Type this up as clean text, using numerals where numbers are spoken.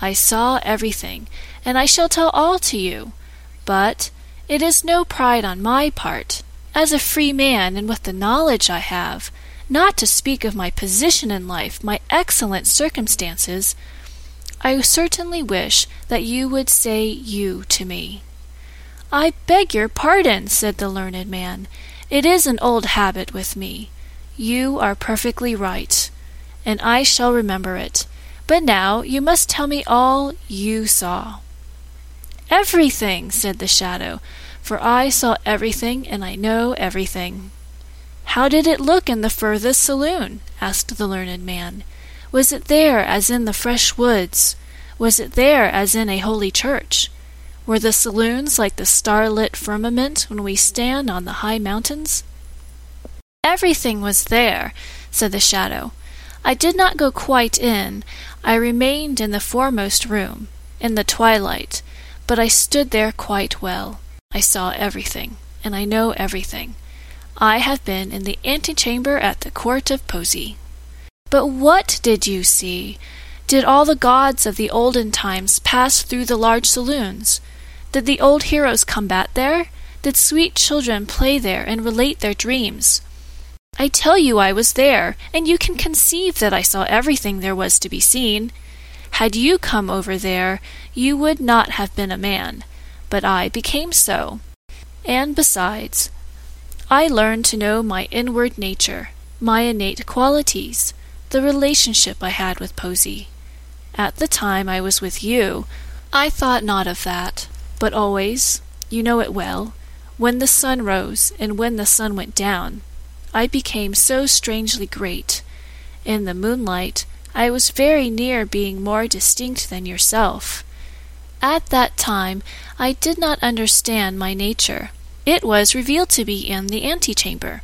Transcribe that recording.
I saw everything, and I shall tell all to you. But it is no pride on my part, as a free man and with the knowledge I have, not to speak of my position in life, my excellent circumstances. I certainly wish that you would say you to me. I beg your pardon, said the learned man. It is an old habit with me. You are perfectly right, and I shall remember it. But now you must tell me all you saw. Everything, said the shadow, for I saw everything and I know everything. How did it look in the furthest saloon? Asked the learned man. Was it there as in the fresh woods? Was it there as in a holy church? Were the saloons like the starlit firmament when we stand on the high mountains? Everything was there, said the shadow. I did not go quite in. I remained in the foremost room, in the twilight, but I stood there quite well. I saw everything, and I know everything. I have been in the antechamber at the court of Poesy. But what did you see? Did all the gods of the olden times pass through the large saloons? Did the old heroes combat there? Did sweet children play there and relate their dreams? I tell you I was there, and you can conceive that I saw everything there was to be seen. Had you come over there, you would not have been a man, but I became so. And besides, I learned to know my inward nature, my innate qualities, the relationship I had with Posey. At the time I was with you, I thought not of that, but always, you know it well, when the sun rose and when the sun went down, I became so strangely great. In the moonlight, I was very near being more distinct than yourself. At that time, I did not understand my nature. It was revealed to me in the antechamber.